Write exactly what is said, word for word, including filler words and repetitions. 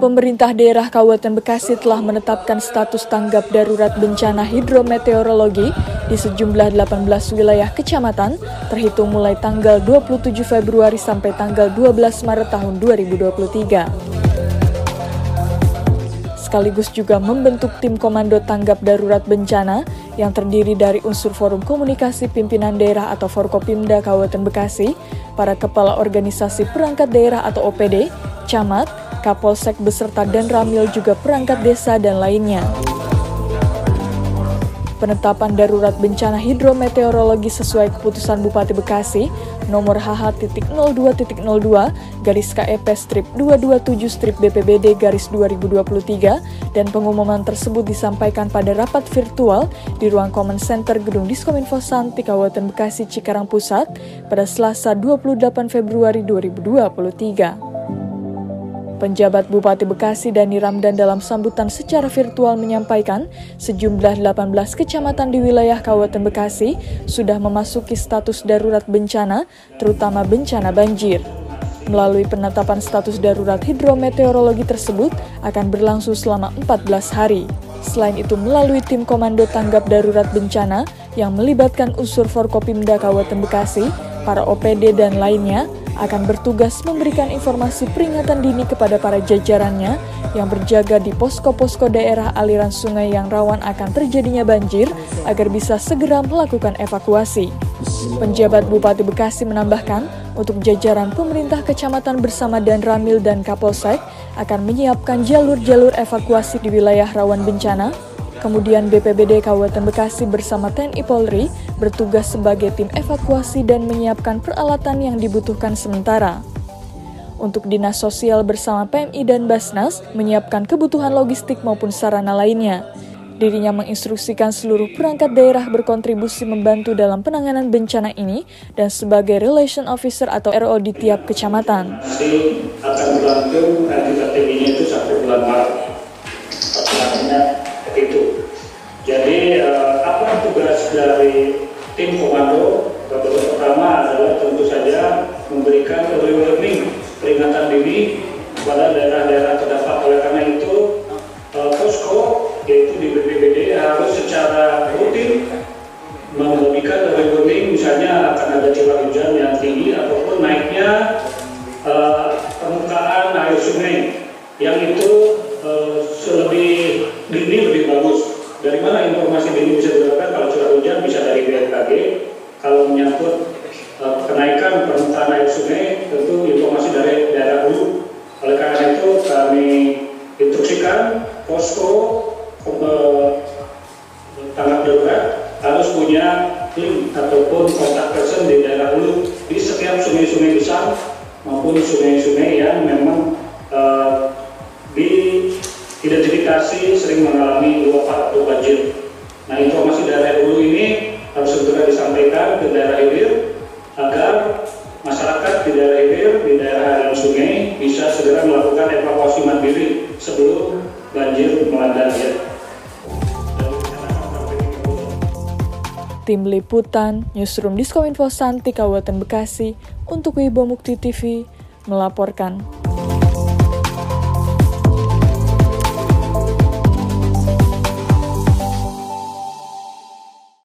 pemerintah daerah Kabupaten Bekasi telah menetapkan status tanggap darurat bencana hidrometeorologi di sejumlah delapan belas wilayah kecamatan, terhitung mulai tanggal dua puluh tujuh Februari sampai tanggal dua belas Maret tahun dua ribu dua puluh tiga. Sekaligus juga membentuk tim komando tanggap darurat bencana yang terdiri dari unsur Forum Komunikasi Pimpinan Daerah atau Forkopimda Kabupaten Bekasi, para kepala organisasi perangkat daerah atau O P D, camat, Kapolsek beserta Danramil juga perangkat desa dan lainnya. Penetapan darurat bencana hidrometeorologi sesuai keputusan Bupati Bekasi nomor H H nol dua nol dua garis K E P strip dua ratus dua puluh tujuh strip B P B D garis dua ribu dua puluh tiga dan pengumuman tersebut disampaikan pada rapat virtual di ruang Common Center Gedung Diskominfosantik Kabupaten Bekasi Cikarang Pusat pada Selasa dua puluh delapan Februari dua ribu dua puluh tiga. Penjabat Bupati Bekasi Dani Ramdan dalam sambutan secara virtual menyampaikan sejumlah delapan belas kecamatan di wilayah Kabupaten Bekasi sudah memasuki status darurat bencana, terutama bencana banjir. Melalui penetapan status darurat hidrometeorologi tersebut akan berlangsung selama empat belas hari. Selain itu, melalui tim komando tanggap darurat bencana yang melibatkan unsur Forkopimda Kabupaten Bekasi, para O P D dan lainnya, akan bertugas memberikan informasi peringatan dini kepada para jajarannya yang berjaga di posko-posko daerah aliran sungai yang rawan akan terjadinya banjir agar bisa segera melakukan evakuasi. Penjabat Bupati Bekasi menambahkan, untuk jajaran pemerintah kecamatan bersama Danramil dan Kapolsek akan menyiapkan jalur-jalur evakuasi di wilayah rawan bencana. Kemudian B P B D Kabupaten Bekasi bersama T N I Polri bertugas sebagai tim evakuasi dan menyiapkan peralatan yang dibutuhkan sementara. Untuk Dinas Sosial bersama P M I dan Basnas menyiapkan kebutuhan logistik maupun sarana lainnya. Dirinya menginstruksikan seluruh perangkat daerah berkontribusi membantu dalam penanganan bencana ini dan sebagai Relation Officer atau R O di tiap kecamatan. Nanti akan berlangsung T P I-nya itu sampai bulan Maret. Itu. Jadi eh, apa tugas dari tim komando? Tugas pertama adalah tentu saja memberikan early warning, peringatan dini kepada daerah-daerah terdampak. Oleh karena itu eh, posko yaitu di B P B D harus secara rutin memberikan early warning, misalnya akan ada curah hujan yang tinggi ataupun naiknya eh, permukaan air sungai yang itu eh, selebih dini lebih bagus. Dari mana informasi dini bisa didapatkan? Kalau curah hujan bisa dari B M K G. Kalau menyangkut uh, kenaikan permukaan air sungai, tentu informasi dari daerah dulu. Oleh karena itu kami instruksikan posko uh, tanggap darurat harus punya link ataupun kontak person di daerah dulu di setiap sungai-sungai besar maupun sungai-sungai yang memang uh, di identifikasi sering mengalami luapan atau banjir. Nah, informasi daerah hulu ini harus segera disampaikan ke daerah hilir agar masyarakat di daerah hilir, di daerah aliran sungai bisa segera melakukan evakuasi mandiri sebelum banjir melanda. Tim Liputan Newsroom Diskominfosantik Kabupaten Bekasi untuk Wibawa Mukti T V melaporkan.